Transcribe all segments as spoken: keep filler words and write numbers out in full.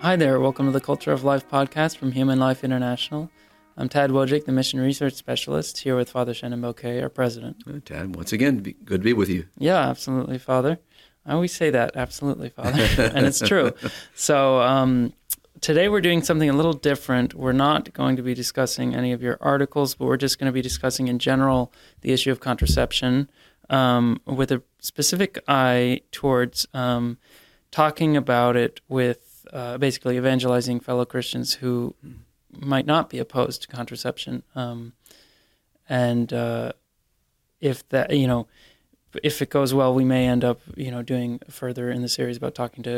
Hi there, welcome to the Culture of Life podcast from Human Life International. I'm Tad Wojcik, the Mission Research Specialist, here with Father Shenan Boquet, our president. Good, Tad, once again, be good to be with you. Yeah, absolutely, Father. I always say that, absolutely, Father, and it's true. So um, today we're doing something a little different. We're not going to be discussing any of your articles, but we're just going to be discussing in general the issue of contraception um, with a specific eye towards um, talking about it with Uh, basically evangelizing fellow Christians who might not be opposed to contraception. Um, and uh, if that, you know, if it goes well, we may end up, you know, doing further in the series about talking to,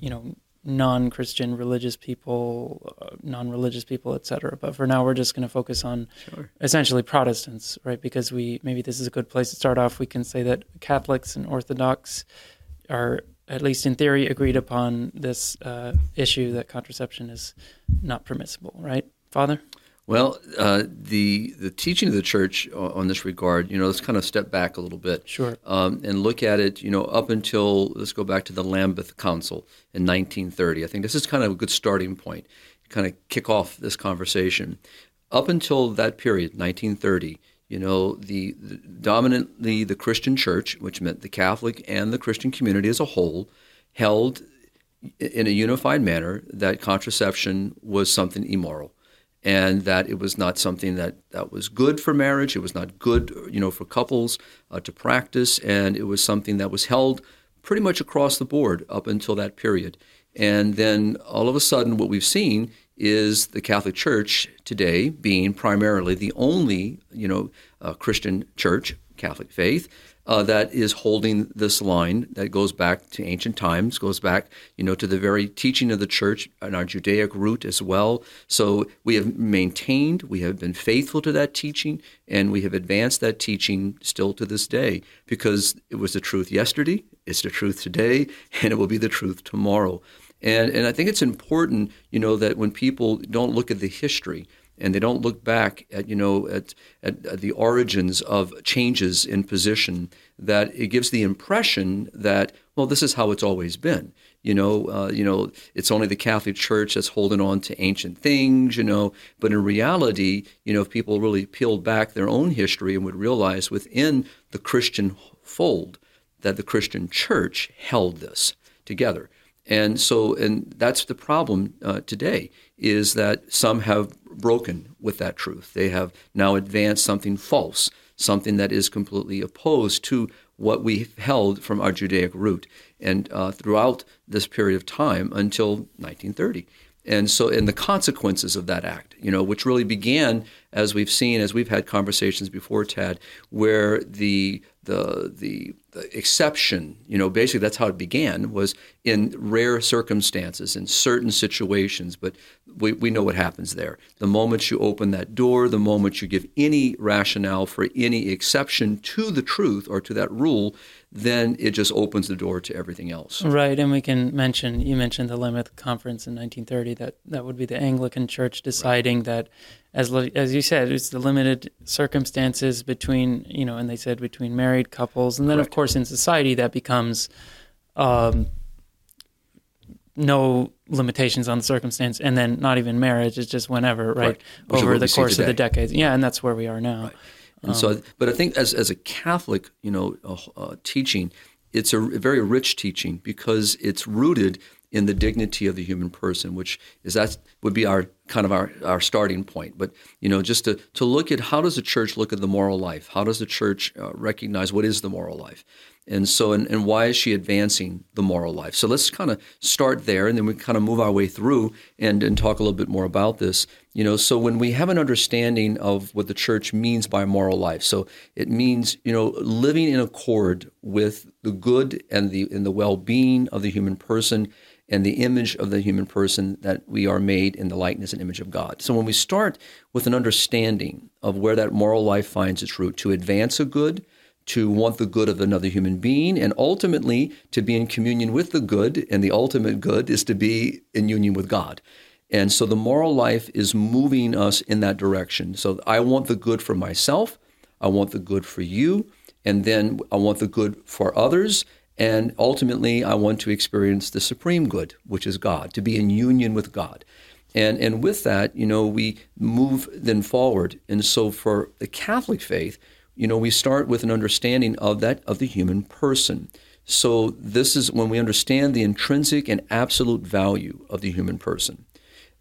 you know, non-Christian religious people, uh, non-religious people, et cetera. But for now, we're just going to focus on sure. essentially Protestants, right? Because we, maybe this is a good place to start off. We can say that Catholics and Orthodox are, at least in theory, agreed upon this uh, issue that contraception is not permissible, right, Father? Well, uh, the the teaching of the Church on this regard, you know, let's kind of step back a little bit, sure, um, and look at it, you know, up until, let's go back to the Lambeth Council in nineteen thirty. I think this is kind of a good starting point to kind of kick off this conversation. Up until that period, nineteen thirty, you know, the, the dominantly the Christian Church, which meant the Catholic and the Christian community as a whole, held in a unified manner that contraception was something immoral, and that it was not something that, that was good for marriage. It was not good, you know, for couples uh, to practice, and it was something that was held pretty much across the board up until that period. And then all of a sudden, what we've seen is the Catholic Church today being primarily the only, you know, uh, Christian church, Catholic faith, uh, that is holding this line that goes back to ancient times, goes back, you know, to the very teaching of the Church and our Judaic root as well. So we have maintained, we have been faithful to that teaching, and we have advanced that teaching still to this day, because it was the truth yesterday, it's the truth today, and it will be the truth tomorrow. And and I think it's important, you know, that when people don't look at the history and they don't look back at, you know, at, at, at the origins of changes in position, that it gives the impression that, well, this is how it's always been. You know, uh, you know, it's only the Catholic Church that's holding on to ancient things, you know. But in reality, you know, if people really peeled back their own history and would realize within the Christian fold that the Christian Church held this together. And so, and that's the problem uh, today, is that some have broken with that truth. They have now advanced something false, something that is completely opposed to what we held from our Judaic root, and uh, throughout this period of time until nineteen thirty. And so, and the consequences of that act, you know, which really began, as we've seen, as we've had conversations before, Tad, where the the the, the exception, you know, basically that's how it began, was in rare circumstances, in certain situations. But we, we know what happens there. The moment you open that door, the moment you give any rationale for any exception to the truth or to that rule, then it just opens the door to everything else. Right, and we can mention, you mentioned the Lambeth Conference in nineteen thirty, that, that would be the Anglican Church deciding right. that, as as you said, it's the limited circumstances between, you know, and they said between married couples, and then right. of course in society that becomes um, no limitations on the circumstance, and then not even marriage, it's just whenever, right, right. over the course of the decades. Yeah, and that's where we are now. Right. And so, but I think as as a Catholic, you know, uh, uh, teaching, it's a, a very rich teaching, because it's rooted in the dignity of the human person, which is that would be our kind of our, our starting point. But you know, just to to look at how does the Church look at the moral life? How does the Church uh, recognize what is the moral life? And so, and, and why is she advancing the moral life? So let's kind of start there, and then we kind of move our way through and, and talk a little bit more about this. You know, so when we have an understanding of what the Church means by moral life, so it means, you know, living in accord with the good and the and the well-being of the human person and the image of the human person, that we are made in the likeness and image of God. So when we start with an understanding of where that moral life finds its root, to advance a good, to want the good of another human being, and ultimately to be in communion with the good, and the ultimate good is to be in union with God. And so the moral life is moving us in that direction. So I want the good for myself, I want the good for you, and then I want the good for others, And ultimately, I want to experience the supreme good, which is God, to be in union with God. And and with that, you know, we move then forward. And so for the Catholic faith, you know, we start with an understanding of that, of the human person. So this is when we understand the intrinsic and absolute value of the human person.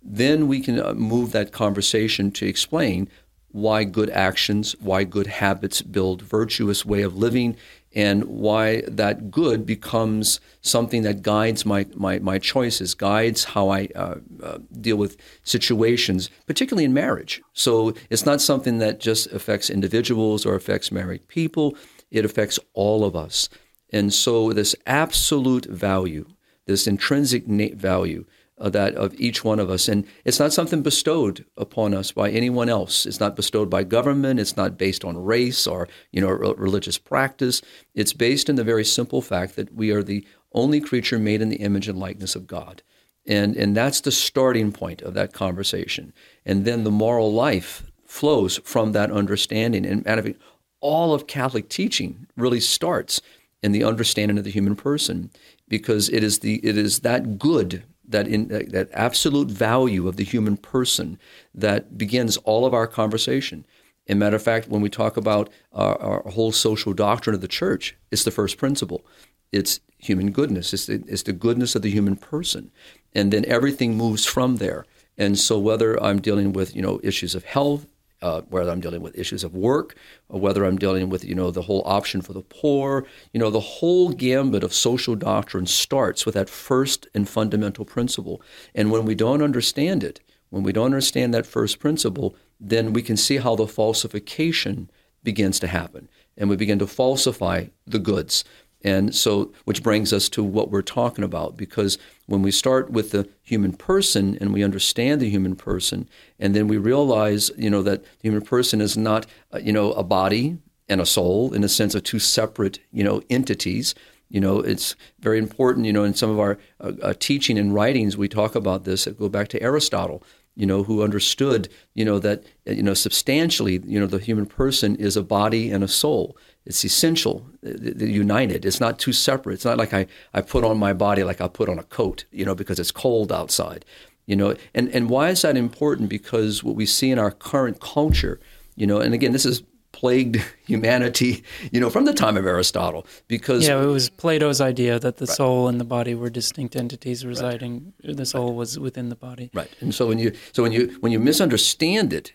Then we can move that conversation to explain why good actions, why good habits build virtuous way of living, and why that good becomes something that guides my my, my choices, guides how I uh, uh, deal with situations, particularly in marriage. So it's not something that just affects individuals or affects married people. It affects all of us. And so this absolute value, this intrinsic value, that of each one of us. And it's not something bestowed upon us by anyone else. It's not bestowed by government. It's not based on race or, you know, re- religious practice. It's based in the very simple fact that we are the only creature made in the image and likeness of God. And, and that's the starting point of that conversation. And then the moral life flows from that understanding. And out of it, all of Catholic teaching really starts in the understanding of the human person, because it is the it is that good That in that absolute value of the human person that begins all of our conversation. As a matter of fact, when we talk about our, our whole social doctrine of the Church, it's the first principle. It's human goodness. It's the, it's the goodness of the human person, and then everything moves from there. And so, whether I'm dealing with you know issues of health, Uh, whether I'm dealing with issues of work, or whether I'm dealing with, you know, the whole option for the poor, you know, the whole gambit of social doctrine starts with that first and fundamental principle. And when we don't understand it, when we don't understand that first principle, then we can see how the falsification begins to happen. And we begin to falsify the goods. And so, which brings us to what we're talking about, because when we start with the human person and we understand the human person, and then we realize, you know, that the human person is not, you know, a body and a soul in a sense of two separate, you know, entities. You know, it's very important, you know, in some of our uh, uh, teaching and writings, we talk about this. Go back to Aristotle, you know, who understood, you know, that, you know, substantially, you know, the human person is a body and a soul. It's essential, they're united. It's not too separate. It's not like I, I put on my body like I put on a coat, you know, because it's cold outside, you know. And, and why is that important? Because what we see in our current culture, you know, and again, this has plagued humanity, you know, from the time of Aristotle, because... Yeah, it was Plato's idea that the right. soul and the body were distinct entities residing, right. the soul right. was within the body. Right, and so when you so when you when you misunderstand it,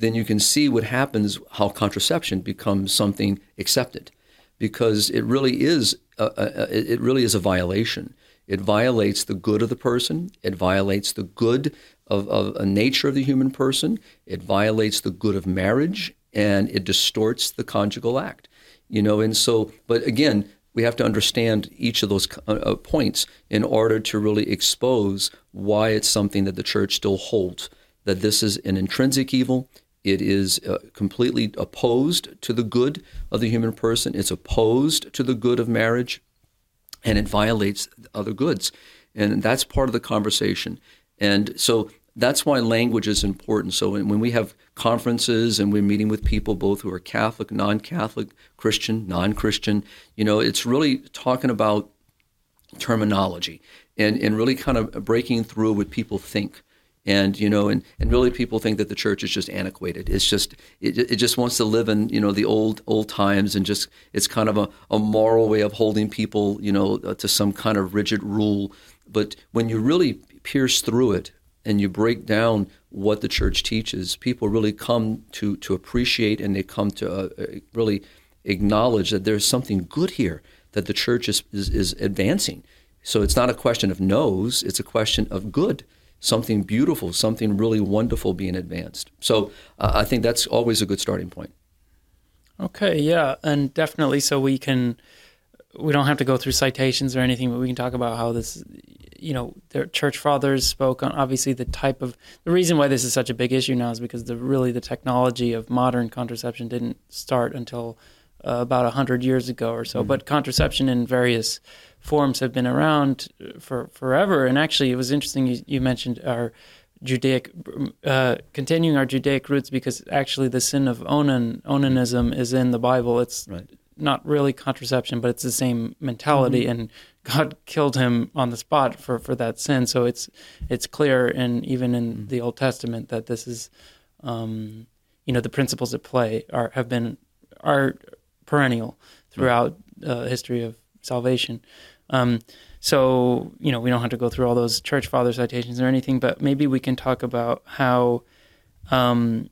then you can see what happens, how contraception becomes something accepted, because it really is a, a, it really is a violation. It violates the good of the person. It violates the good of, of a nature of the human person. It violates the good of marriage, and it distorts the conjugal act. You know, and so, but again, we have to understand each of those uh, points in order to really expose why it's something that the Church still holds, that this is an intrinsic evil. It is uh, completely opposed to the good of the human person. It's opposed to the good of marriage, and it violates other goods. And that's part of the conversation. And so that's why language is important. So when, when we have conferences and we're meeting with people, both who are Catholic, non-Catholic, Christian, non-Christian, you know, it's really talking about terminology and, and really kind of breaking through what people think. And, you know, and, and really people think that the Church is just antiquated. It's just, it, it just wants to live in, you know, the old, old times, and just, it's kind of a, a moral way of holding people, you know, to some kind of rigid rule. But when you really pierce through it and you break down what the Church teaches, people really come to, to appreciate, and they come to uh, really acknowledge that there's something good here that the Church is, is, is advancing. So it's not a question of no's, it's a question of good. Something beautiful, something really wonderful being advanced. So uh, I think that's always a good starting point. Okay, yeah, and definitely so we can, we don't have to go through citations or anything, but we can talk about how this, you know, the Church Fathers spoke on obviously the type of, the reason why this is such a big issue now is because the really the technology of modern contraception didn't start until uh, about one hundred years ago or so, mm-hmm. but contraception in various forms have been around for forever. And actually, it was interesting you, you mentioned our Judaic, uh, continuing our Judaic roots, because actually the sin of onan, onanism is in the Bible. It's right. not really contraception, but it's the same mentality, mm-hmm. and God killed him on the spot for, for that sin. So it's it's clear, and even in mm-hmm. the Old Testament, that this is, um, you know, the principles at play are have been are perennial throughout the uh, history of salvation. Um, so, you know, we don't have to go through all those church father citations or anything, but maybe we can talk about how, um,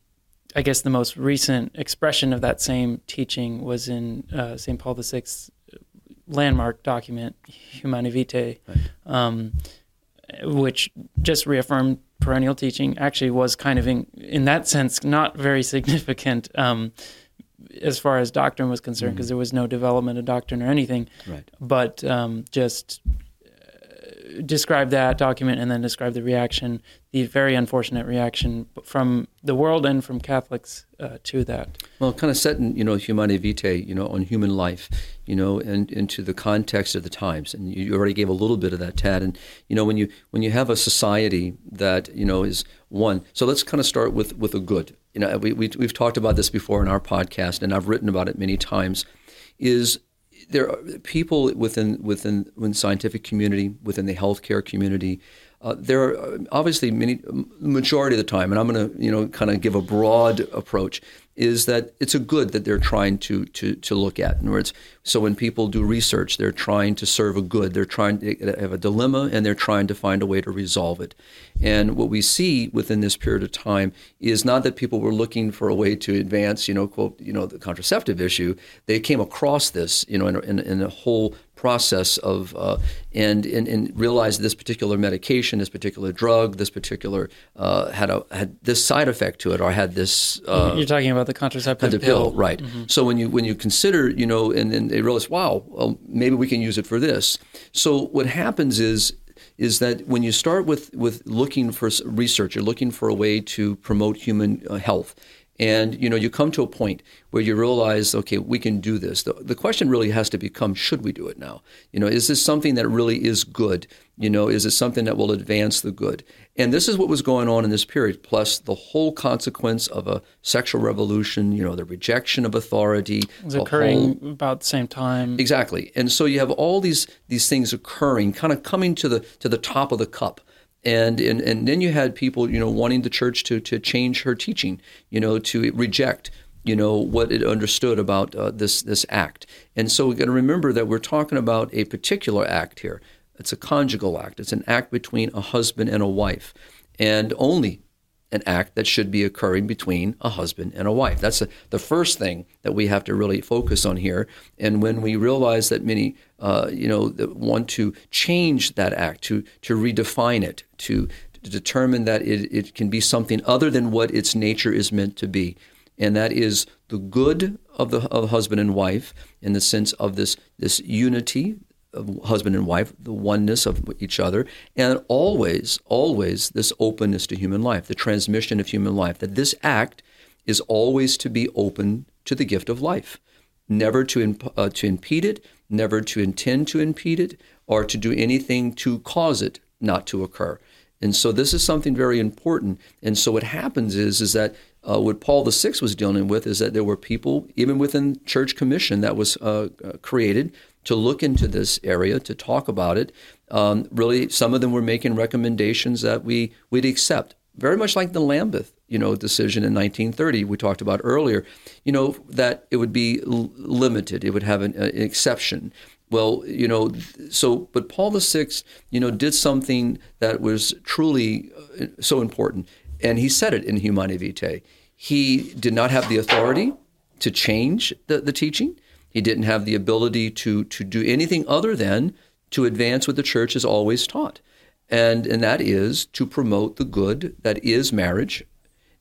I guess the most recent expression of that same teaching was in uh, Saint Paul the Sixth's landmark document, Humanae Vitae, right. um, which just reaffirmed perennial teaching. Actually was kind of, in, in that sense, not very significant um as far as doctrine was concerned, because mm-hmm. there was no development of doctrine or anything, right. but um, just uh, describe that document and then describe the reaction, the very unfortunate reaction from the world and from Catholics uh, to that. Well, kind of setting, you know, Humanae Vitae, you know, on human life, you know, and into the context of the times. And you already gave a little bit of that, Tad. And, you know, when you when you have a society that, you know, is one, so let's kind of start with, with a good. You know, we, we, we've talked about this before in our podcast, and I've written about it many times, is there are people within within, within scientific community, within the healthcare community, uh, there are obviously many, majority of the time, and I'm going to, you know, kind of give a broad approach, is that it's a good that they're trying to to to look at. In other words, so when people do research, they're trying to serve a good. They're trying to have a dilemma, and they're trying to find a way to resolve it. And what we see within this period of time is not that people were looking for a way to advance, you know, quote, you know, the contraceptive issue. They came across this, you know, in in, in a whole process of uh, and, and and realized this particular medication, this particular drug, this particular uh, had a had this side effect to it, or had this. Uh, You're talking about the contraceptive the pill, pill, right? Mm-hmm. So when you when you consider, you know, and then they realize, wow, well, maybe we can use it for this. So what happens is. is that when you start with, with looking for research, you're looking for a way to promote human health. And, you know, you come to a point where you realize, okay, we can do this. The, the question really has to become, should we do it now? You know, is this something that really is good? You know, is it something that will advance the good? And this is what was going on in this period, plus the whole consequence of a sexual revolution, you know, the rejection of authority. It was occurring whole, about the same time. Exactly. And so you have all these these things occurring, kind of coming to the to the top of the cup. And, and and then you had people, you know, wanting the church to to change her teaching, you know, to reject, you know, what it understood about uh, this this act. And so we've got to remember that we're talking about a particular act here. It's a conjugal act. It's an act between a husband and a wife, and only an act that should be occurring between a husband and a wife. That's a, the first thing that we have to really focus on here. And when we realize that many, uh, you know, want to change that act, to to redefine it, to, to determine that it, it can be something other than what its nature is meant to be, and that is the good of the of husband and wife in the sense of this this unity of husband and wife, the oneness of each other, and always, always this openness to human life, the transmission of human life, that this act is always to be open to the gift of life, never to imp- uh, to impede it, never to intend to impede it, or to do anything to cause it not to occur. And so this is something very important. And so what happens is, is that uh, what Paul the Sixth was dealing with is that there were people, even within church commission that was uh, created, to look into this area, to talk about it. Um, really, some of them were making recommendations that we would accept, very much like the Lambeth, you know, decision in nineteen thirty we talked about earlier, you know, that it would be l- limited. It would have an, an exception. Well, you know, so, but Paul the Sixth, you know, did something that was truly so important. And he said it in Humanae Vitae. He did not have the authority to change the, the teaching. He didn't have the ability to to do anything other than to advance what the church has always taught. And and that is to promote the good that is marriage,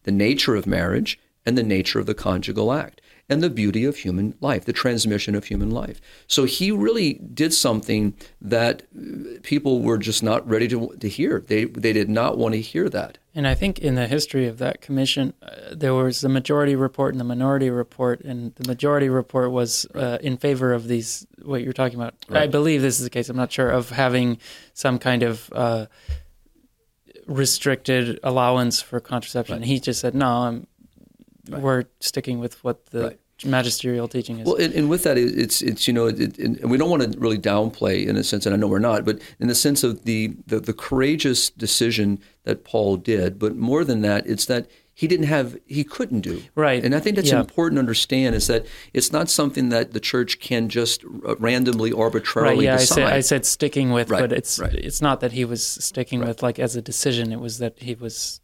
the nature of marriage, and the nature of the conjugal act, and the beauty of human life, the transmission of human life. So he really did something that people were just not ready to to hear. They they did not want to hear that. And I think in the history of that commission, uh, there was the majority report and the minority report, and the majority report was uh, in favor of these, what you're talking about. Right. I believe this is the case, I'm not sure, of having some kind of uh, restricted allowance for contraception. Right. He just said, no, I'm Right. We're sticking with what the right. magisterial teaching is. Well, and, and with that, it's it's you know, it, it, we don't want to really downplay in a sense, and I know we're not, but in the sense of the, the the courageous decision that Paul did. But more than that, it's that he didn't have, he couldn't do. Right. And I think that's yeah. important to understand, is that it's not something that the church can just randomly, arbitrarily right, yeah, decide. I said, I said sticking with, right, but it's right. it's not that he was sticking right. with like as a decision. It was that he was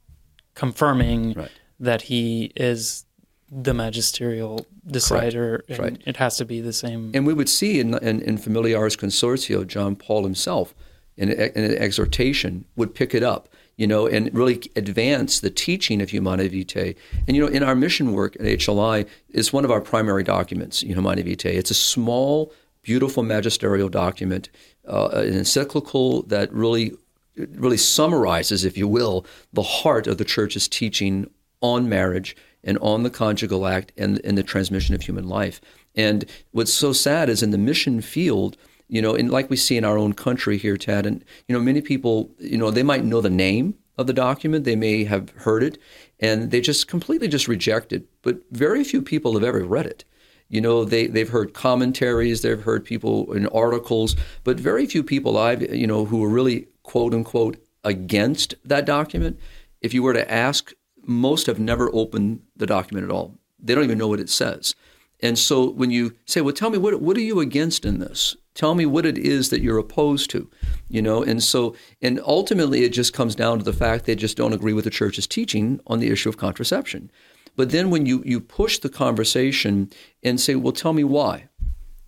confirming right. that he is the magisterial decider, and right. it has to be the same. And we would see in in, in Familiaris Consortio, John Paul himself, in, in an exhortation, would pick it up, you know, and really advance the teaching of Humanae Vitae. And, you know, in our mission work at H L I, it's one of our primary documents, Humanae Vitae. It's a small, beautiful magisterial document, uh, an encyclical that really, really summarizes, if you will, the heart of the Church's teaching on marriage and on the conjugal act and, and the transmission of human life. And what's so sad is in the mission field, you know, and like we see in our own country here, Tad, and, you know, many people, you know, they might know the name of the document, they may have heard it, and they just completely just reject it. But very few people have ever read it. You know, they, they've heard commentaries, they've heard people in articles, but very few people I've, you know, who are really, quote unquote, against that document, if you were to ask, most have never opened the document at all. They don't even know what it says. And so when you say, well, tell me, what what are you against in this? Tell me what it is that you're opposed to, you know? And so, and ultimately it just comes down to the fact they just don't agree with the church's teaching on the issue of contraception. But then when you, you push the conversation and say, well, tell me why.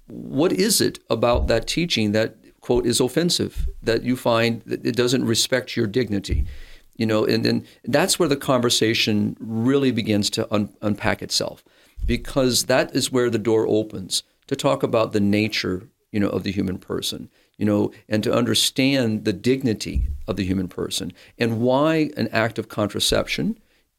What is it about that teaching that, quote, is offensive, that you find that it doesn't respect your dignity? You know, and then that's where the conversation really begins to un- unpack itself, because that is where the door opens to talk about the nature, you know, of the human person, you know, and to understand the dignity of the human person and why an act of contraception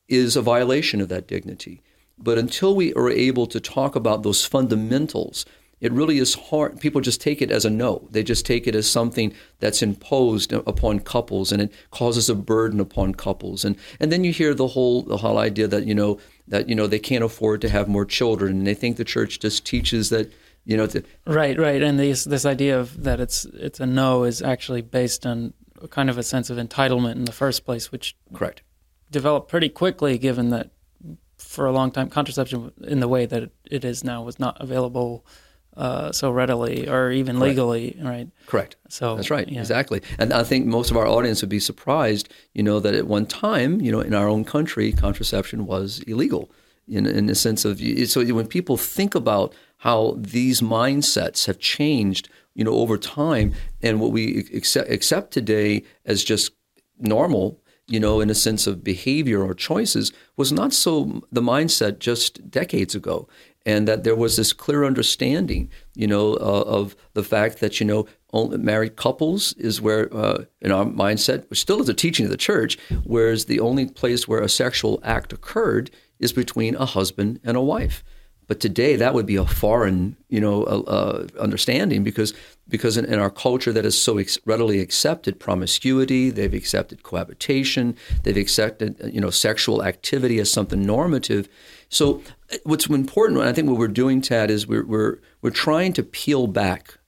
is a violation of that dignity. But until we are able to talk about those fundamentals, it really is hard. People just take it as a no. They just take it as something that's imposed upon couples, and it causes a burden upon couples. And and then you hear the whole the whole idea that, you know, that, you know, they can't afford to have more children, and they think the church just teaches that, you know. To, right, right. And this this idea of that it's it's a no is actually based on kind of a sense of entitlement in the first place, which correct. developed pretty quickly, given that for a long time contraception in the way that it is now was not available Uh, so readily or even Correct. legally, right? Correct. So that's right, yeah. exactly. And I think most of our audience would be surprised, you know, that at one time, you know, in our own country, contraception was illegal in, in the sense of, so when people think about how these mindsets have changed, you know, over time, and what we accept, accept today as just normal, you know, in a sense of behavior or choices, was not so the mindset just decades ago. And that there was this clear understanding, you know, uh, of the fact that, you know, only married couples is where, uh, in our mindset, which still is a teaching of the church, whereas the only place where a sexual act occurred is between a husband and a wife. But today, that would be a foreign, you know, uh, understanding, because because in, in our culture that is so ex- readily accepted promiscuity, they've accepted cohabitation, they've accepted, you know, sexual activity as something normative. So what's important, and I think what we're doing, Tad, is we're we're we're trying to peel back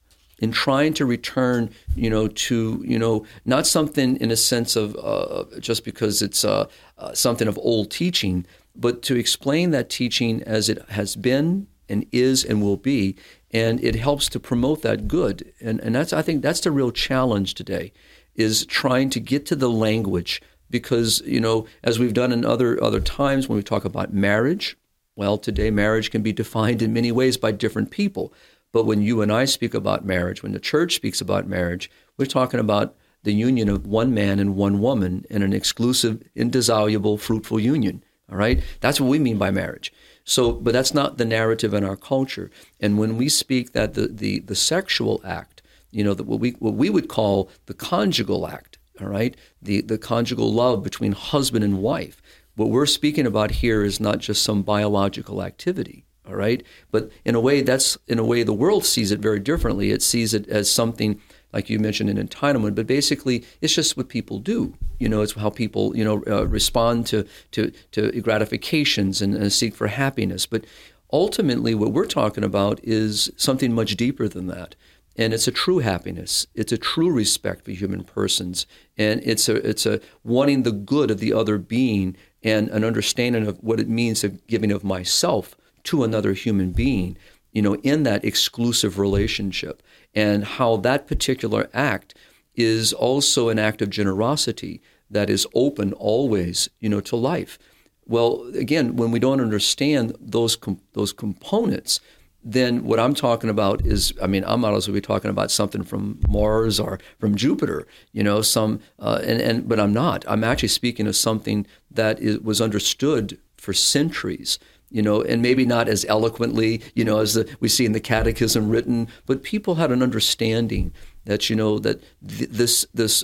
and trying to return, you know, to, you know, not something in a sense of uh, just because it's uh, uh, something of old teaching, but to explain that teaching as it has been and is and will be, and it helps to promote that good. And and that's I think that's the real challenge today, is trying to get to the language. Because, you know, as we've done in other other times when we talk about marriage, well, today marriage can be defined in many ways by different people. But when you and I speak about marriage, when the church speaks about marriage, we're talking about the union of one man and one woman in an exclusive, indissoluble, fruitful union. All right? That's what we mean by marriage. So, but that's not the narrative in our culture. And when we speak that the the, the sexual act, you know, that what we what we would call the conjugal act, all right, the the conjugal love between husband and wife. What we're speaking about here is not just some biological activity, all right? But in a way, that's in a way the world sees it very differently. It sees it as something, like you mentioned, an entitlement. But basically, it's just what people do. You know, it's how people, you know, uh, respond to to to gratifications and, and seek for happiness. But Ultimately, what we're talking about is something much deeper than that. And it's a true happiness. It's a true respect for human persons. And it's a it's a wanting the good of the other being and an understanding of what it means of giving of myself to another human being, you know, in that exclusive relationship, and how that particular act is also an act of generosity that is open always, you know, to life. Well, again, when we don't understand those com- those components, then what I'm talking about is, I mean, I might as well be talking about something from Mars or from Jupiter, you know, some, uh, and, and but I'm not. I'm actually speaking of something that is, was understood for centuries, you know, and maybe not as eloquently, you know, as the, we see in the Catechism written, but people had an understanding that, you know, that th- this this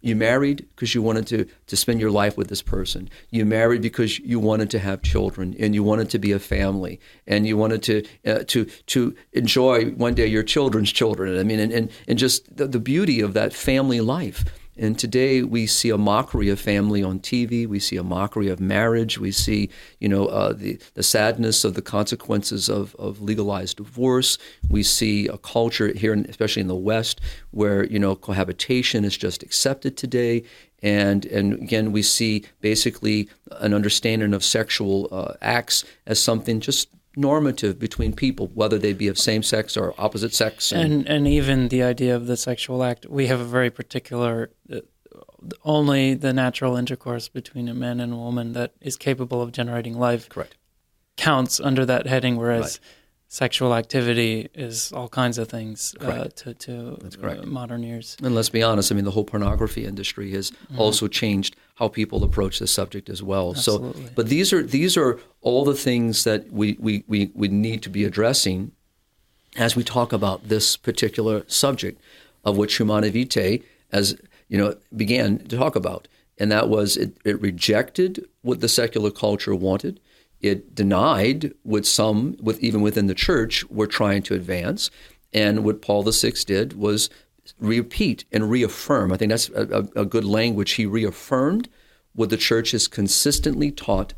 you married because you wanted to, to spend your life with this person. You married because you wanted to have children and you wanted to be a family and you wanted to uh, to to enjoy one day your children's children. I mean, and, and, and just the, the beauty of that family life. And today we see a mockery of family on T V. We see a mockery of marriage. We see, you know, uh, the, the sadness of the consequences of, of legalized divorce. We see a culture here, in, especially in the West, where, you know, cohabitation is just accepted today. And and again, we see basically an understanding of sexual uh, acts as something just normative between people, whether they be of same sex or opposite sex. And and, and even the idea of the sexual act, we have a very particular, uh, only the natural intercourse between a man and a woman that is capable of generating life Correct. counts under that heading, whereas right. sexual activity is all kinds of things uh, to, to uh, modern ears. And let's be honest, I mean, the whole pornography industry has mm-hmm. also changed how people approach the subject as well. Absolutely. So, but these are these are all the things that we, we, we, we need to be addressing as we talk about this particular subject, of which Humanae Vitae, as you know, began to talk about, and that was it, it rejected what the secular culture wanted. It denied what some, with even within the church, were trying to advance, and what Paul the Sixth did was repeat and reaffirm. I think that's a, a good language. He reaffirmed what the church has consistently taught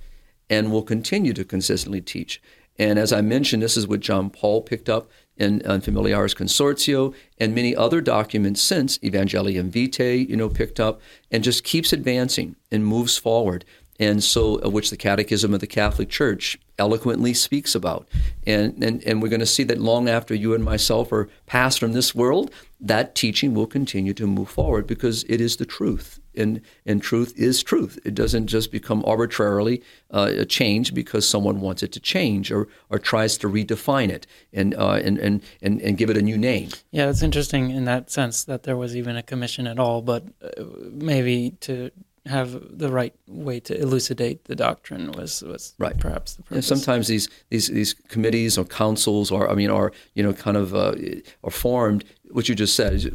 and will continue to consistently teach. And as I mentioned, this is what John Paul picked up in, in Familiaris Consortio, and many other documents since, Evangelium Vitae, you know, picked up, and just keeps advancing and moves forward. And so, of which the Catechism of the Catholic Church eloquently speaks about. And, and and we're going to see that long after you and myself are passed from this world, that teaching will continue to move forward because it is the truth. And and truth is truth. It doesn't just become arbitrarily uh, changed because someone wants it to change or or tries to redefine it and, uh, and, and, and, and give it a new name. Yeah, it's interesting in that sense that there was even a commission at all, but maybe to have the right way to elucidate the doctrine was, was right. perhaps the purpose. And sometimes these, these these committees or councils are, I mean, are, you know, kind of uh, are formed, what you just said.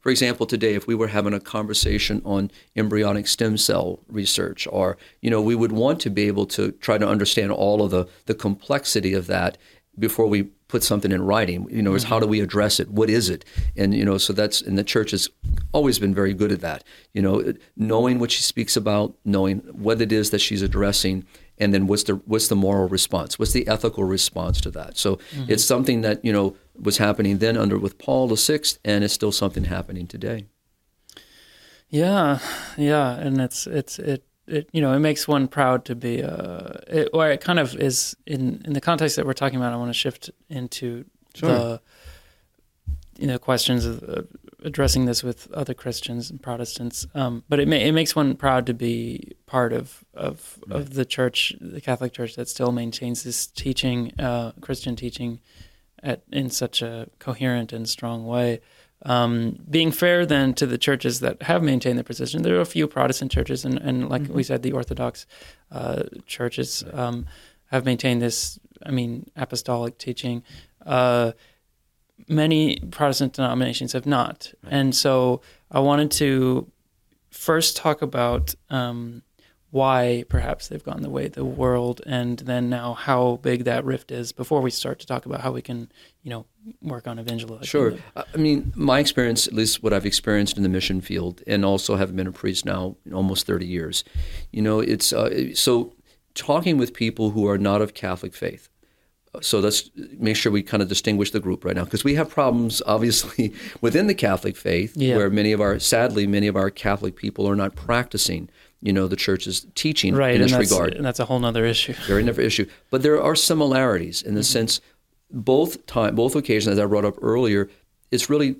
For example, today, if we were having a conversation on embryonic stem cell research, or, you know, we would want to be able to try to understand all of the, the complexity of that before we put something in writing, you know, is how do we address it? What is it? And, you know, so that's, and the church has always been very good at that, you know, knowing what she speaks about, knowing what it is that she's addressing, and then what's the, what's the moral response? What's the ethical response to that? So mm-hmm. it's something that, you know, was happening then under with Paul the Sixth, and it's still something happening today. Yeah. Yeah. And it's, it's, it, It, you know, it makes one proud to be, uh, it, or it kind of is, in, in the context that we're talking about, I want to shift into sure. the, you know, questions of uh, addressing this with other Christians and Protestants. Um, but it may, it makes one proud to be part of, of, right. of the church, the Catholic Church, that still maintains this teaching, uh, Christian teaching at, in such a coherent and strong way. Um, being fair then to the churches that have maintained their position, there are a few Protestant churches, and, and like mm-hmm. we said, the Orthodox uh, churches um, have maintained this, I mean, apostolic teaching. Uh, many Protestant denominations have not. Right. And so I wanted to first talk about um, why perhaps they've gone the way of the world, and then now how big that rift is before we start to talk about how we can, you know, work on evangelism. Sure. I mean, my experience, at least what I've experienced in the mission field, and also have been a priest now almost thirty years, you know, it's uh, so talking with people who are not of Catholic faith, So let's make sure we kind of distinguish the group right now, because we have problems, obviously, within the Catholic faith, yeah. where many of our, sadly, many of our Catholic people are not practicing, you know, the Church's teaching right, in this and regard. And that's a whole other issue. Very different issue. But there are similarities in the mm-hmm. sense, both time, both occasions, as I brought up earlier, it's really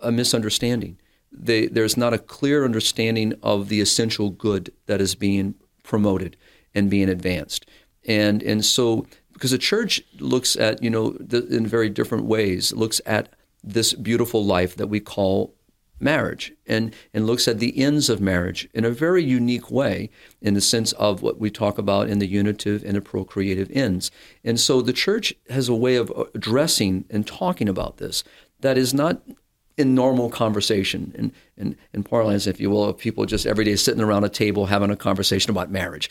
a misunderstanding. They, there's not a clear understanding of the essential good that is being promoted and being advanced. And and so... Because the church looks at, you know, the, in very different ways, looks at this beautiful life that we call marriage and, and looks at the ends of marriage in a very unique way in the sense of what we talk about in the unitive and the procreative ends. And so the church has a way of addressing and talking about this that is not in normal conversation and and, and parlance, if you will, of people just every day sitting around a table having a conversation about marriage.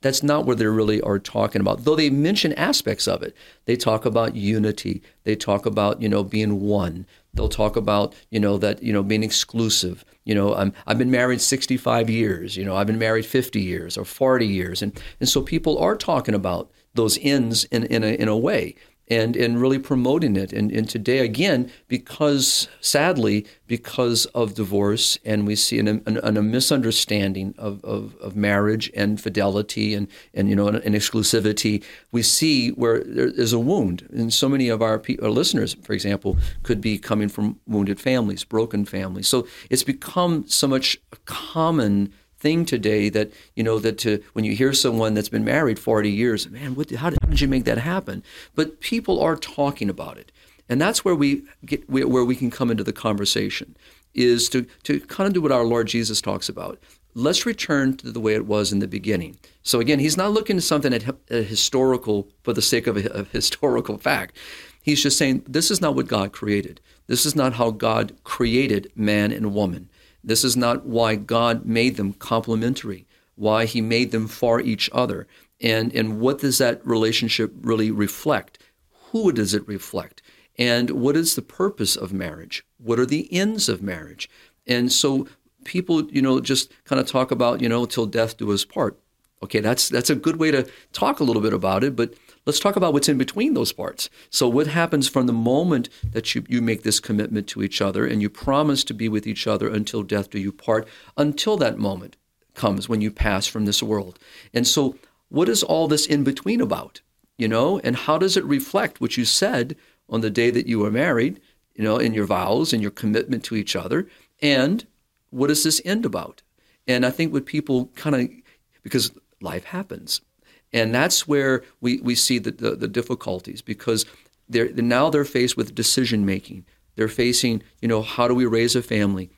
That's not what they really are talking about, though they mention aspects of it. They talk about unity. They talk about, you know, being one. They'll talk about, you know, that, you know, being exclusive. You know, I'm, I've been married sixty-five years, you know, I've been married fifty years or forty years. And and so people are talking about those ends in, in, a, in a way and, and really promoting it. And, and today, again, because, sadly, because of divorce, and we see an, an, an a misunderstanding of, of, of marriage and fidelity and, and you know, and, and exclusivity, we see where there is a wound. And so many of our, pe- our listeners, for example, could be coming from wounded families, broken families. So it's become so much a common thing today that, you know, that to, when you hear someone that's been married forty years, man, what, how did, how did you make that happen? But people are talking about it. And that's where we get where we can come into the conversation, is to, to kind of do what our Lord Jesus talks about. Let's return to the way it was in the beginning. So again, he's not looking at something at a historical for the sake of a, a historical fact. He's just saying, this is not what God created. This is not how God created man and woman. This is not why God made them complementary, why he made them for each other. And and what does that relationship really reflect? Who does it reflect? And what is the purpose of marriage? What are the ends of marriage? And so people, you know, just kind of talk about, you know, till death do us part. Okay, that's that's a good way to talk a little bit about it, but let's talk about what's in between those parts. So what happens from the moment that you, you make this commitment to each other and you promise to be with each other until death do you part, until that moment comes when you pass from this world. And so what is all this in between about, you know, and how does it reflect what you said on the day that you were married, you know, in your vows and your commitment to each other? And what is this end about? And I think what people kind of, because life happens. And that's where we, we see the, the, the difficulties, because they're, now they're faced with decision-making. They're facing, you know, how do we raise a family?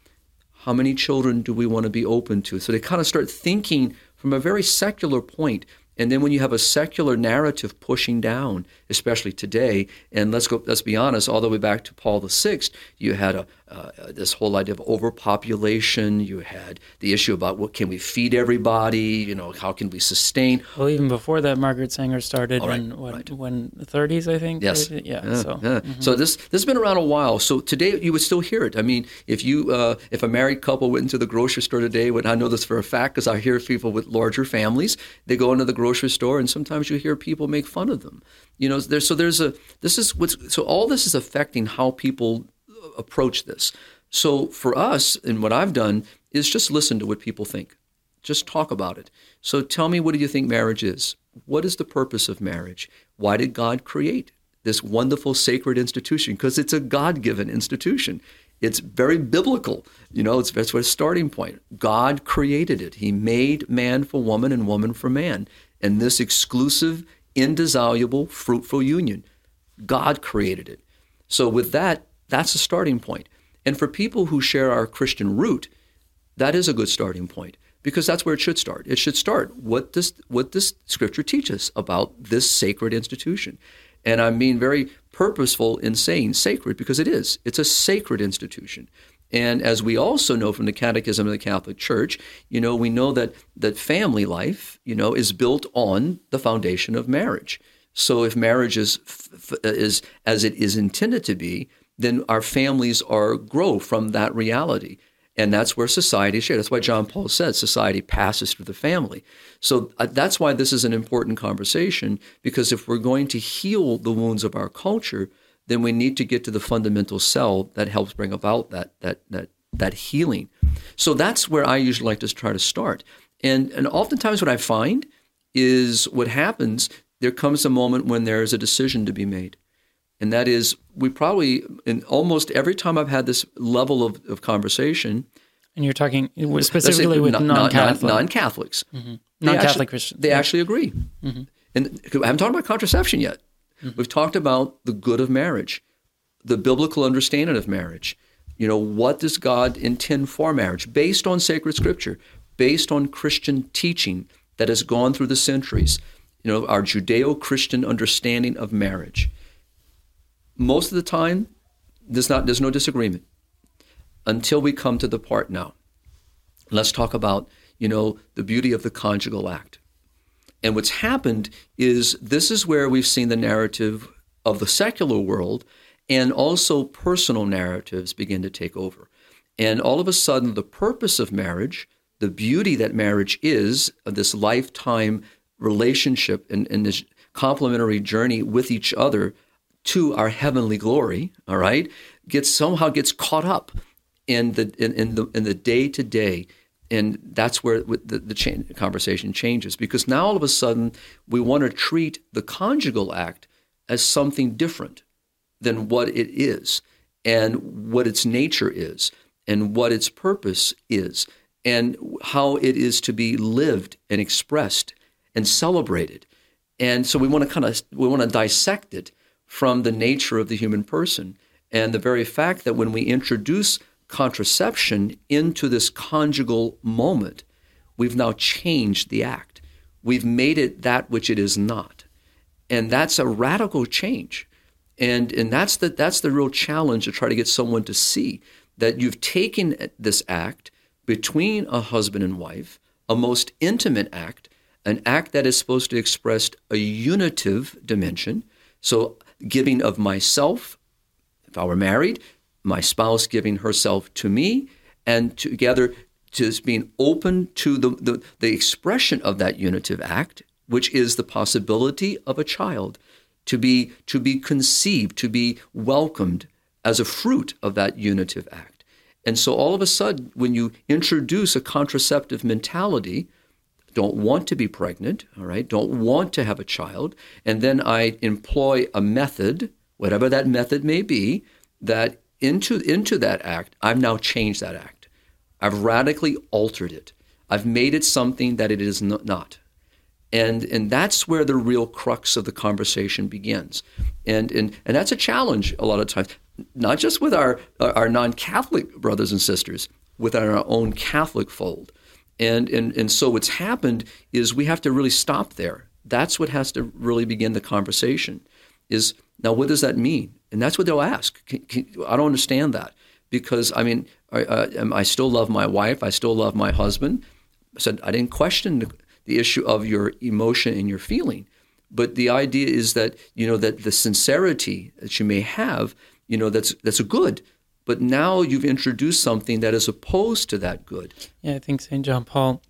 How many children do we want to be open to? So they kind of start thinking from a very secular point. And then when you have a secular narrative pushing down, especially today, and let's go, let's be honest, all the way back to Paul the Sixth, you had a, uh, this whole idea of overpopulation. You had the issue about what can we feed everybody? You know, how can we sustain? Well, even before that, Margaret Sanger started right, in what, right. when the thirties, I think. Yes. thirties? Yeah. yeah, so, yeah. Mm-hmm. so this, this has been around a while. So today you would still hear it. I mean, if you uh, if a married couple went into the grocery store today, and I know this for a fact because I hear people with larger families, they go into the grocery grocery store, and sometimes you hear people make fun of them. You know, there's, so there's a, this is what's, so all this is affecting how people approach this. So for us, and what I've done is just listen to what people think. Just talk about it. So tell me, what do you think marriage is? What is the purpose of marriage? Why did God create this wonderful sacred institution? Because it's a God-given institution. It's very biblical. You know, it's, that's what a starting point. God created it. He made man for woman and woman for man. And this exclusive, indissoluble, fruitful union, God created it. So with that, that's a starting point. And for people who share our Christian root, that is a good starting point, because that's where it should start. It should start what this what this Scripture teaches about this sacred institution. And I'm being very purposeful in saying sacred, because it is. It's a sacred institution. And as we also know from the Catechism of the Catholic Church, you know, we know that that family life, you know, is built on the foundation of marriage. So if marriage is f- is as it is intended to be, then our families are grow from that reality. And that's where society is shared. That's why John Paul said society passes through the family. So uh, that's why this is an important conversation, because if we're going to heal the wounds of our culture, then we need to get to the fundamental cell that helps bring about that that that that healing. So that's where I usually like to try to start. And and oftentimes what I find is what happens, there comes a moment when there is a decision to be made. And that is, we probably, in almost every time I've had this level of, of conversation. And you're talking specifically with non, non-Catholic. non, non-Catholics. Mm-hmm. Non-Catholic Christians. They actually agree. Mm-hmm. And I haven't talked about contraception yet. Mm-hmm. We've talked about the good of marriage, the biblical understanding of marriage. You know, what does God intend for marriage? Based on sacred scripture, based on Christian teaching that has gone through the centuries. You know, our Judeo-Christian understanding of marriage. Most of the time, there's not there's no disagreement until we come to the part now. Let's talk about, you know, the beauty of the conjugal act. And what's happened is this is where we've seen the narrative of the secular world and also personal narratives begin to take over. And all of a sudden, the purpose of marriage, the beauty that marriage is, of this lifetime relationship and, and this complementary journey with each other to our heavenly glory, all right, gets somehow gets caught up in the in, in the in the day to day, and that's where the the cha- conversation changes, because now all of a sudden we want to treat the conjugal act as something different than what it is, and what its nature is, and what its purpose is, and how it is to be lived and expressed and celebrated, and so we want to kind of we want to dissect it from the nature of the human person. And the very fact that when we introduce contraception into this conjugal moment, we've now changed the act. We've made it that which it is not. And that's a radical change. And and that's the, that's the real challenge, to try to get someone to see that you've taken this act between a husband and wife, a most intimate act, an act that is supposed to express a unitive dimension. So giving of myself, if I were married, my spouse giving herself to me, and together just being open to the, the, the expression of that unitive act, which is the possibility of a child to be to be conceived, to be welcomed as a fruit of that unitive act. And so all of a sudden, when you introduce a contraceptive mentality, don't want to be pregnant, all right, don't want to have a child, and then I employ a method, whatever that method may be, that into into that act, I've now changed that act. I've radically altered it. I've made it something that it is not. And and that's where the real crux of the conversation begins. And and, and that's a challenge a lot of times, not just with our, our non-Catholic brothers and sisters, within our own Catholic fold. And and and so what's happened is we have to really stop there. That's what has to really begin the conversation, is now what does that mean? And that's what they'll ask. Can, can, I don't understand that, because, I mean, I, I, I still love my wife. I still love my husband. I said, I didn't question the, the issue of your emotion and your feeling. But the idea is that, you know, that the sincerity that you may have, you know, that's that's a good. But now you've introduced something that is opposed to that good. Yeah, I think Saint John Paul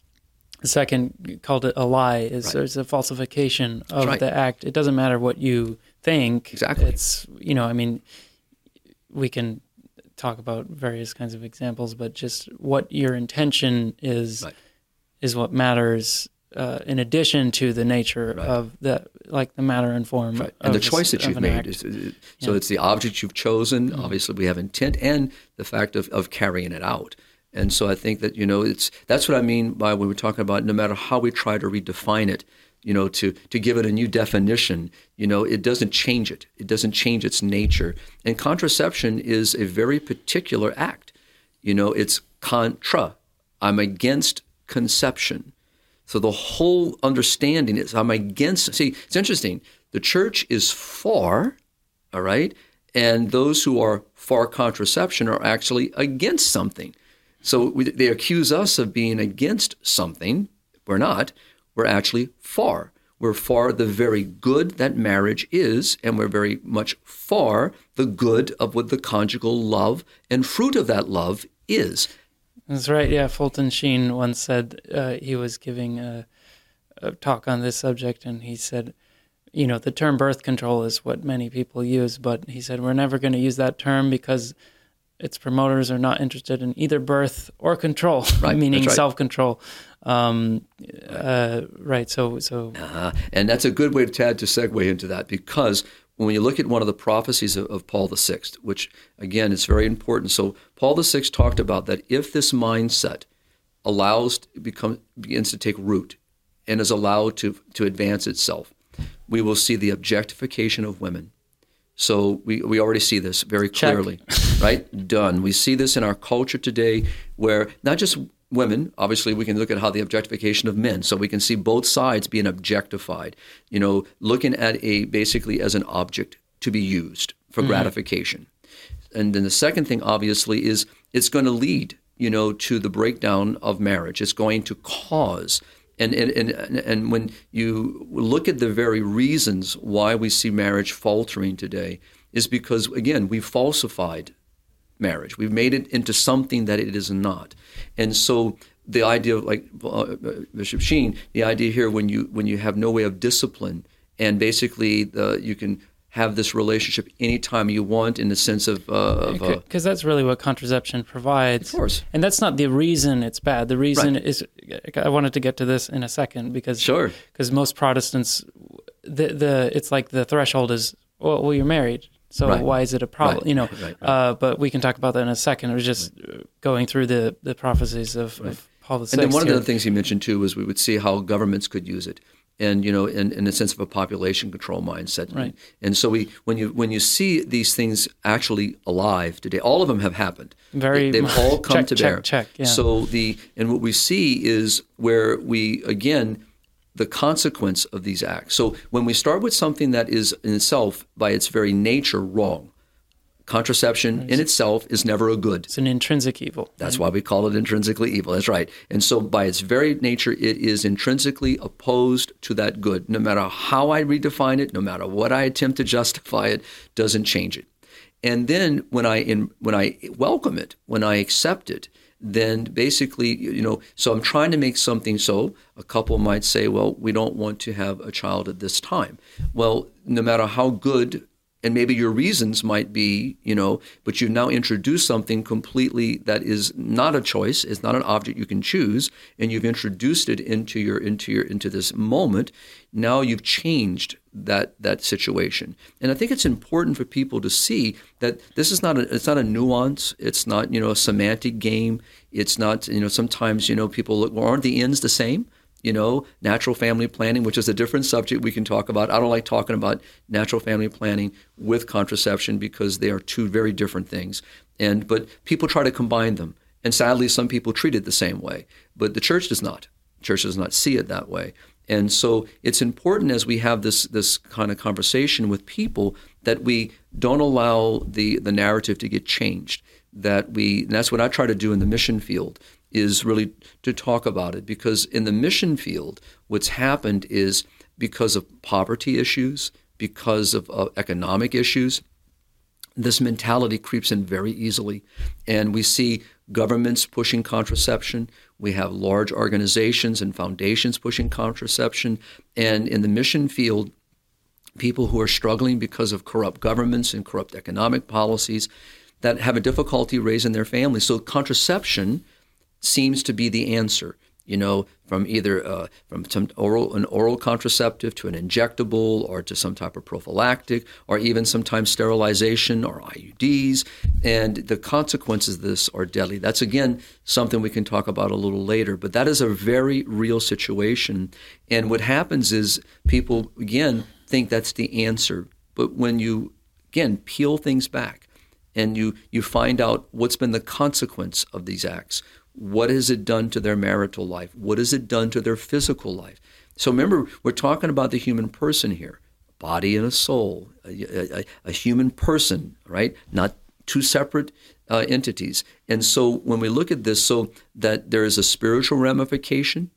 the Second called it a lie. It's, right. It's a falsification of right. the act. It doesn't matter what you think. Exactly. It's, you know, I mean, we can talk about various kinds of examples, but just what your intention is right. is what matters. Uh, in addition to the nature right. of the, like the matter and form, right. and the this, choice that you've made. Is, is, is, yeah. So it's the object you've chosen. Mm-hmm. Obviously, we have intent and the fact of, of carrying it out. And so I think that, you know, it's that's what I mean by when we're talking about no matter how we try to redefine it, you know, to to give it a new definition, you know, it doesn't change it. It doesn't change its nature. And contraception is a very particular act. You know, it's contra. I'm against conception. So the whole understanding is I'm against. See, it's interesting. The church is for, all right, and those who are for contraception are actually against something. So we, they accuse us of being against something. We're not. We're actually for. We're for the very good that marriage is, and we're very much for the good of what the conjugal love and fruit of that love is. That's right. Yeah, Fulton Sheen once said uh, he was giving a, a talk on this subject, and he said, you know, the term birth control is what many people use, but he said, we're never going to use that term because its promoters are not interested in either birth or control, right, meaning right. self-control. Um, uh, right, so... so. Uh-huh. And that's a good way, Tad, to segue into that, because when you look at one of the prophecies of, of Paul the Sixth, which, again, is very important. So Paul the Sixth talked about that if this mindset allows become begins to take root and is allowed to to advance itself, we will see the objectification of women. So we, we already see this very clearly, Check. right? Done. We see this in our culture today where not just women, obviously we can look at how the objectification of men, so we can see both sides being objectified, you know, looking at a basically as an object to be used for mm-hmm. gratification. And then the second thing obviously is it's going to lead, you know, to the breakdown of marriage. It's going to cause And, and and and when you look at the very reasons why we see marriage faltering today is because, again, we've falsified marriage. We've made it into something that it is not. And so the idea of, like uh, Bishop Sheen, the idea here when you when you have no way of discipline and basically the, you can have this relationship anytime you want in the sense of... Because uh, uh, that's really what contraception provides. Of course. And that's not the reason it's bad. The reason right. is... I wanted to get to this in a second because sure. because most Protestants, the the it's like the threshold is, well, well you're married, so right. why is it a problem? Right. You know, right, right, right. Uh, but we can talk about that in a second. It was just right. going through the, the prophecies of, right. of Paul the Sixth. And then one here. of the other things he mentioned too was we would see how governments could use it. And you know, in, in the sense of a population control mindset, right? And so we, when you when you see these things actually alive today, all of them have happened. Very, they, they've all come check, to check, bear. Check, yeah. So the and what we see is where we again the consequence of these acts. So when we start with something that is in itself by its very nature wrong, contraception right. in itself is never a good. It's an intrinsic evil. That's right? why we call it intrinsically evil. That's right. And so by its very nature, it is intrinsically opposed to that good. No matter how I redefine it, no matter what I attempt to justify it, doesn't change it. And then when I in, when I welcome it, when I accept it, then basically, you know, so I'm trying to make something so a couple might say, well, we don't want to have a child at this time. Well, no matter how good and maybe your reasons might be, you know, but you've now introduced something completely that is not a choice. It's not an object you can choose, and you've introduced it into your into your into this moment. Now you've changed that that situation, and I think it's important for people to see that this is not a, it's not a nuance. It's not, you know, a semantic game. It's not, you know, sometimes, you know, people look, well, aren't the ends the same? You know, natural family planning, which is a different subject we can talk about. I don't like talking about natural family planning with contraception because they are two very different things. And but people try to combine them. And sadly, some people treat it the same way. But the church does not. The church does not see it that way. And so it's important as we have this this kind of conversation with people that we don't allow the, the narrative to get changed. That we, and that's what I try to do in the mission field, is really to talk about it. Because in the mission field, what's happened is because of poverty issues, because of uh, economic issues, this mentality creeps in very easily. And we see governments pushing contraception. We have large organizations and foundations pushing contraception. And in the mission field, people who are struggling because of corrupt governments and corrupt economic policies that have a difficulty raising their families. So contraception seems to be the answer, you know, from either uh, from some oral an oral contraceptive to an injectable or to some type of prophylactic or even sometimes sterilization or I U Ds. And the consequences of this are deadly. That's, again, something we can talk about a little later. But that is a very real situation. And what happens is people, again, think that's the answer. But when you, again, peel things back and you, you find out what's been the consequence of these acts, what has it done to their marital life? What has it done to their physical life? So remember, we're talking about the human person here, a body and a soul, a, a, a human person, right? Not two separate uh, entities. And so when we look at this, so that there is a spiritual ramification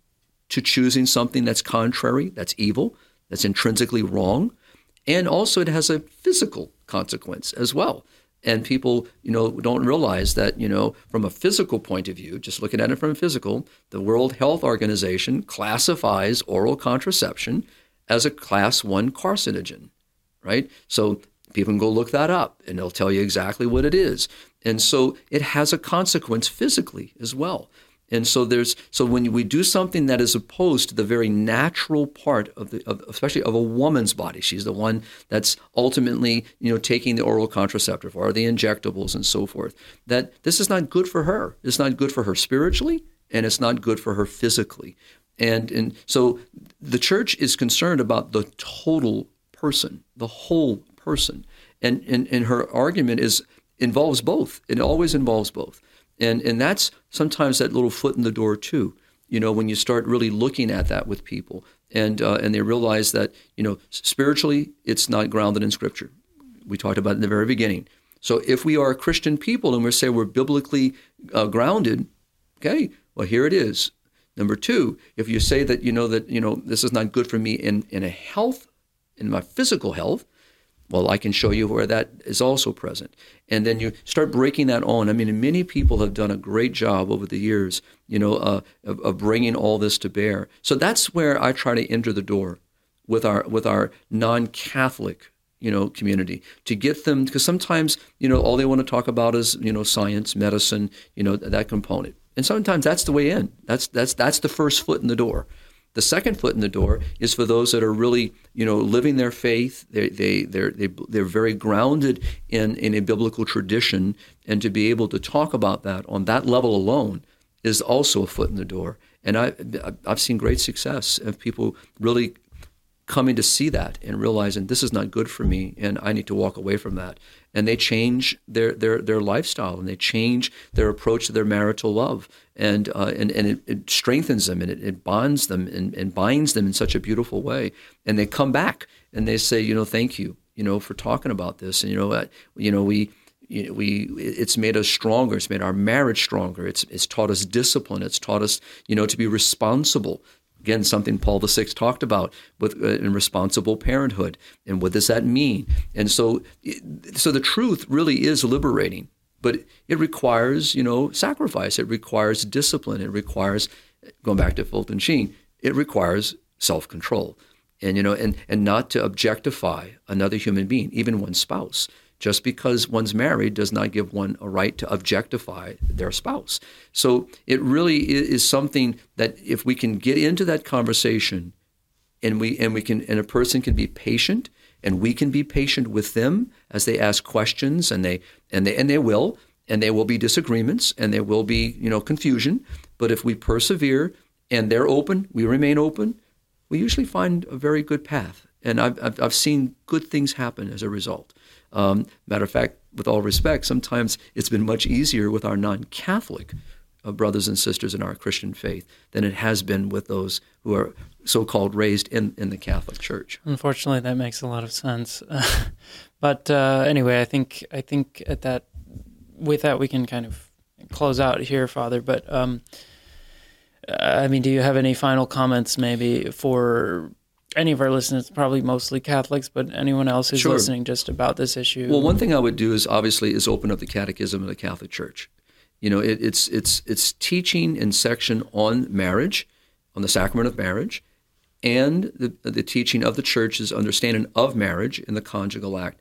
to choosing something that's contrary, that's evil, that's intrinsically wrong, and also it has a physical consequence as well. And people, you know, don't realize that, you know, from a physical point of view, just looking at it from a physical, the World Health Organization classifies oral contraception as a class one carcinogen, right? So people can go look that up and they'll tell you exactly what it is. And so it has a consequence physically as well. And so there's so when we do something that is opposed to the very natural part of the, of, especially of a woman's body, she's the one that's ultimately, you know, taking the oral contraceptive or the injectables and so forth. That this is not good for her. It's not good for her spiritually, and it's not good for her physically. And and so the church is concerned about the total person, the whole person, and and, and her argument is involves both. It always involves both. And and that's sometimes that little foot in the door too, you know, when you start really looking at that with people, and uh, and they realize that, you know, spiritually it's not grounded in Scripture. We talked about it in the very beginning. So if we are a Christian people and we say we're biblically uh, grounded, okay, well here it is. Number two, if you say that you know that you know this is not good for me in in a health, in my physical health. Well, I can show you where that is also present. And then you start breaking that on. I mean, many people have done a great job over the years, you know, uh, of, of bringing all this to bear. So that's where I try to enter the door with our with our non-Catholic, you know, community to get them, because sometimes, you know, all they want to talk about is, you know, science, medicine, you know, that component. And sometimes that's the way in. That's that's that's the first foot in the door. The second foot in the door is for those that are really, you know, living their faith. They they they're they, they're very grounded in in a biblical tradition, and to be able to talk about that on that level alone is also a foot in the door. And I I've seen great success of people really coming to see that and realizing this is not good for me, and I need to walk away from that. And they change their their their lifestyle, and they change their approach to their marital love, and uh, and and it, it strengthens them, and it, it bonds them, and, and binds them in such a beautiful way. And they come back and they say, you know, thank you, you know, for talking about this, and you know, uh, you know, we. You know, we it's made us stronger. It's made our marriage stronger. It's it's taught us discipline. It's taught us, you know, to be responsible. Again, something Paul the sixth talked about with uh, in responsible parenthood, and what does that mean? And so, so the truth really is liberating, but it requires, you know, sacrifice. It requires discipline. It requires, going back to Fulton Sheen, it requires self-control, and you know, and and not to objectify another human being, even one's spouse. Just because one's married does not give one a right to objectify their spouse. So it really is something that if we can get into that conversation, and we and we can and a person can be patient, and we can be patient with them as they ask questions, and they and they and they will and there will be disagreements, and there will be, you know, confusion. But if we persevere and they're open, we remain open, we usually find a very good path, and I've I've, I've seen good things happen as a result. Um, matter of fact, with all respect, sometimes it's been much easier with our non-Catholic uh, brothers and sisters in our Christian faith than it has been with those who are so-called raised in, in the Catholic Church. Unfortunately, that makes a lot of sense. but uh, anyway, I think I think at that with that we can kind of close out here, Father. But um, I mean, do you have any final comments, maybe for? Any of our listeners, probably mostly Catholics, but anyone else who's sure. listening just about this issue. Well, one thing I would do is obviously is open up the Catechism of the Catholic Church. You know, it, it's it's it's teaching and section on marriage, on the sacrament of marriage, and the the teaching of the Church's understanding of marriage and the conjugal act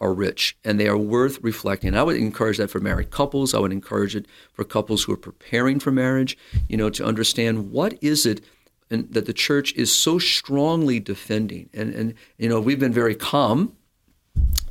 are rich, and they are worth reflecting. I would encourage that for married couples. I would encourage it for couples who are preparing for marriage, you know, to understand what is it and that the Church is so strongly defending. And, and you know, we've been very calm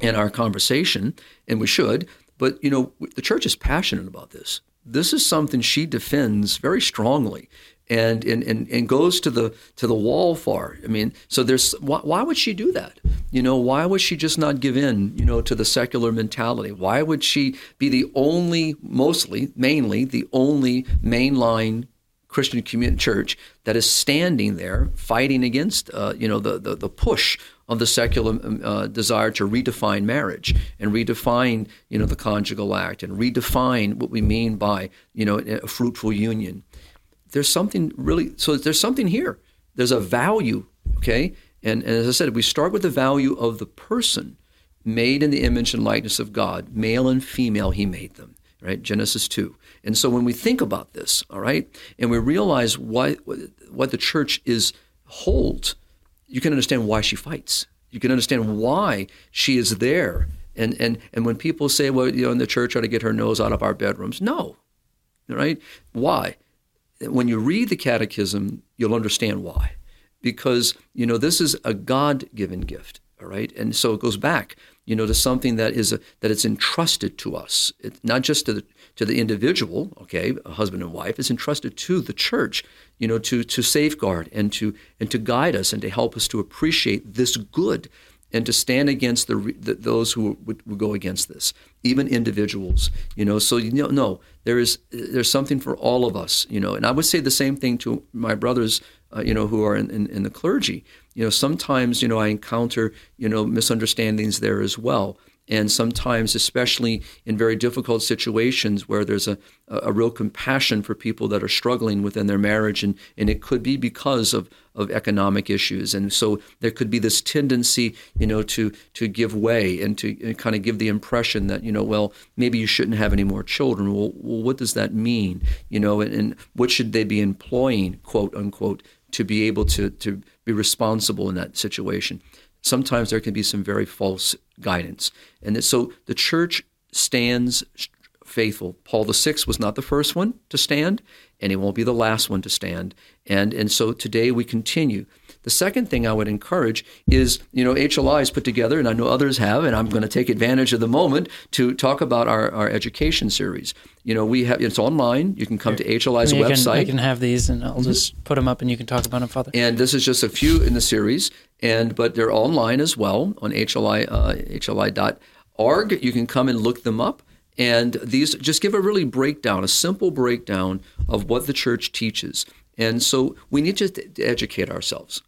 in our conversation, and we should, but, you know, the Church is passionate about this. This is something she defends very strongly and and, and, and goes to the to the wall for. I mean, so there's, why, why would she do that? You know, why would she just not give in, you know, to the secular mentality? Why would she be the only, mostly, mainly, the only mainline Christian community church that is standing there fighting against, uh, you know, the, the the push of the secular uh, desire to redefine marriage and redefine, you know, the conjugal act and redefine what we mean by, you know, a fruitful union. There's something really, so there's something here. There's a value, okay? And, and as I said, we start with the value of the person. made in the image and likeness of God, male and female he made them, right? Genesis two. And so when we think about this, all right, and we realize what, what the church is holds, you can understand why she fights. You can understand why she is there. And and and when people say, well, you know, in the church ought to get her nose out of our bedrooms, no, right? Why? When you read the Catechism, you'll understand why. Because, you know, this is a God-given gift, all right? And so it goes back, you know, to something that is a, that it's entrusted to us, it, not just to the, to the individual, okay, a husband and wife. It's entrusted to the church, you know, to to safeguard and to and to guide us and to help us to appreciate this good, and to stand against the, the those who would, would go against this, even individuals, you know. So you know, no, there is there's something for all of us, you know. And I would say the same thing to my brothers, uh, you know, who are in, in, in the clergy. You know, sometimes you know I encounter you know misunderstandings there as well, and sometimes, especially in very difficult situations where there's a a real compassion for people that are struggling within their marriage, and and it could be because of. of economic issues. And so there could be this tendency, you know, to to give way and to and kind of give the impression that, you know, well, maybe you shouldn't have any more children. Well, well what does that mean? You know, and, and what should they be employing, quote unquote, to be able to, to be responsible in that situation? Sometimes there can be some very false guidance. And so the church stands faithful. Paul the Sixth was not the first one to stand, and he won't be the last one to stand. And and so today we continue. The second thing I would encourage is, you know, H L I is put together, and I know others have, and I'm going to take advantage of the moment to talk about our, our education series. You know, we have it's online. You can come to H L I's you website. Can, I can have these, and I'll mm-hmm. just put them up, and you can talk about them, Father. And this is just a few in the series, and but they're online as well on H L I, uh, H L I dot org. You can come and look them up. And these just give a really breakdown, a simple breakdown of what the church teaches. And so we need to t- educate ourselves,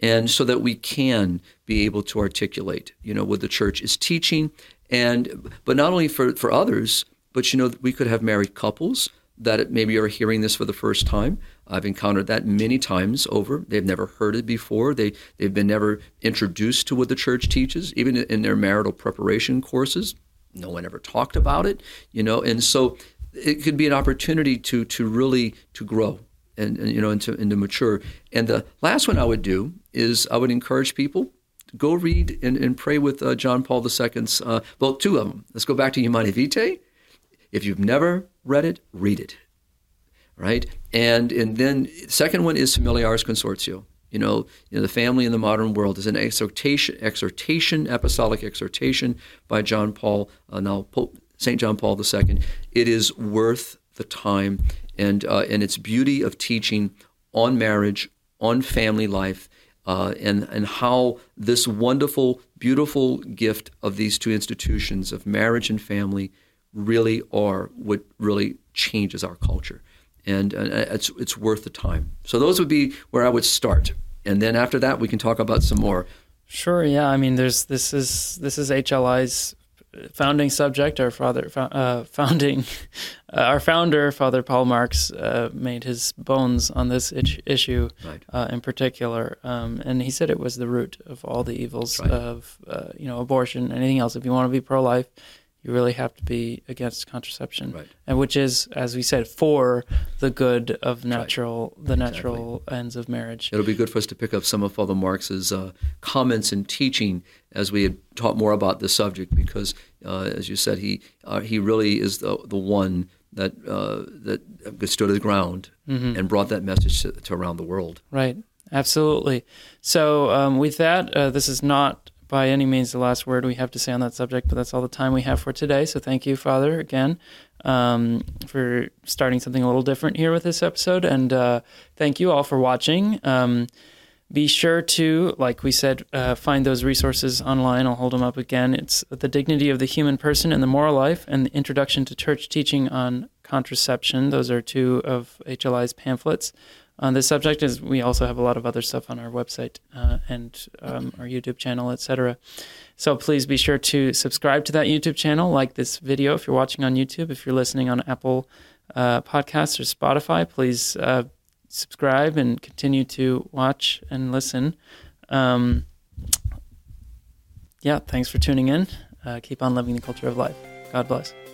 and so that we can be able to articulate, you know, what the church is teaching. And but not only for, for others, but, you know, we could have married couples that maybe are hearing this for the first time. I've encountered that many times over. They've never heard it before. They, they've been never introduced to what the church teaches, even in their marital preparation courses. No one ever talked about it, you know, and so it could be an opportunity to to really to grow and, and you know and to, and to mature. And the last one I would do is I would encourage people to go read and, and pray with uh, John Paul the Second's, uh, well, two of them. Let's go back to Humanae Vitae. If you've never read it, read it, right? And and then the second one is Familiaris Consortio. You know, you know, the family in the modern world is an exhortation, exhortation, apostolic exhortation by John Paul, uh, now Pope Saint John Paul the Second. It is worth the time, and uh, and its beauty of teaching on marriage, on family life, uh, and and how this wonderful, beautiful gift of these two institutions of marriage and family really are what really changes our culture. And it's it's worth the time. So those would be where I would start, and then after that we can talk about some more. Sure. Yeah. I mean, there's this is this is H L I's founding subject. Our father uh, founding uh, our founder, Father Paul Marx, uh, made his bones on this issue, right. uh, in particular, um, and he said it was the root of all the evils, right. of uh, you know abortion, anything else. If you want to be pro-life, you really have to be against contraception, right. and which is, as we said, for the good of natural, right. the exactly. natural ends of marriage. It'll be good for us to pick up some of Father Marx's uh, comments and teaching as we had taught more about this subject, because, uh, as you said, he uh, he really is the the one that uh, that stood his ground mm-hmm. and brought that message to, to around the world. Right, absolutely. So um, with that, uh, this is not by any means the last word we have to say on that subject, but that's all the time we have for today. So thank you, Father, again, um, for starting something a little different here with this episode. And uh, thank you all for watching. Um, be sure to, like we said, uh, find those resources online. I'll hold them up again. It's The Dignity of the Human Person and the Moral Life, and The Introduction to Church Teaching on Contraception. Those are two of H L I's pamphlets on this subject, is we also have a lot of other stuff on our website uh, and um, our YouTube channel, et cetera. So please be sure to subscribe to that YouTube channel, like this video if you're watching on YouTube. If you're listening on Apple uh, Podcasts or Spotify, please uh, subscribe and continue to watch and listen. Um, yeah, thanks for tuning in. Uh, keep on living the culture of life. God bless.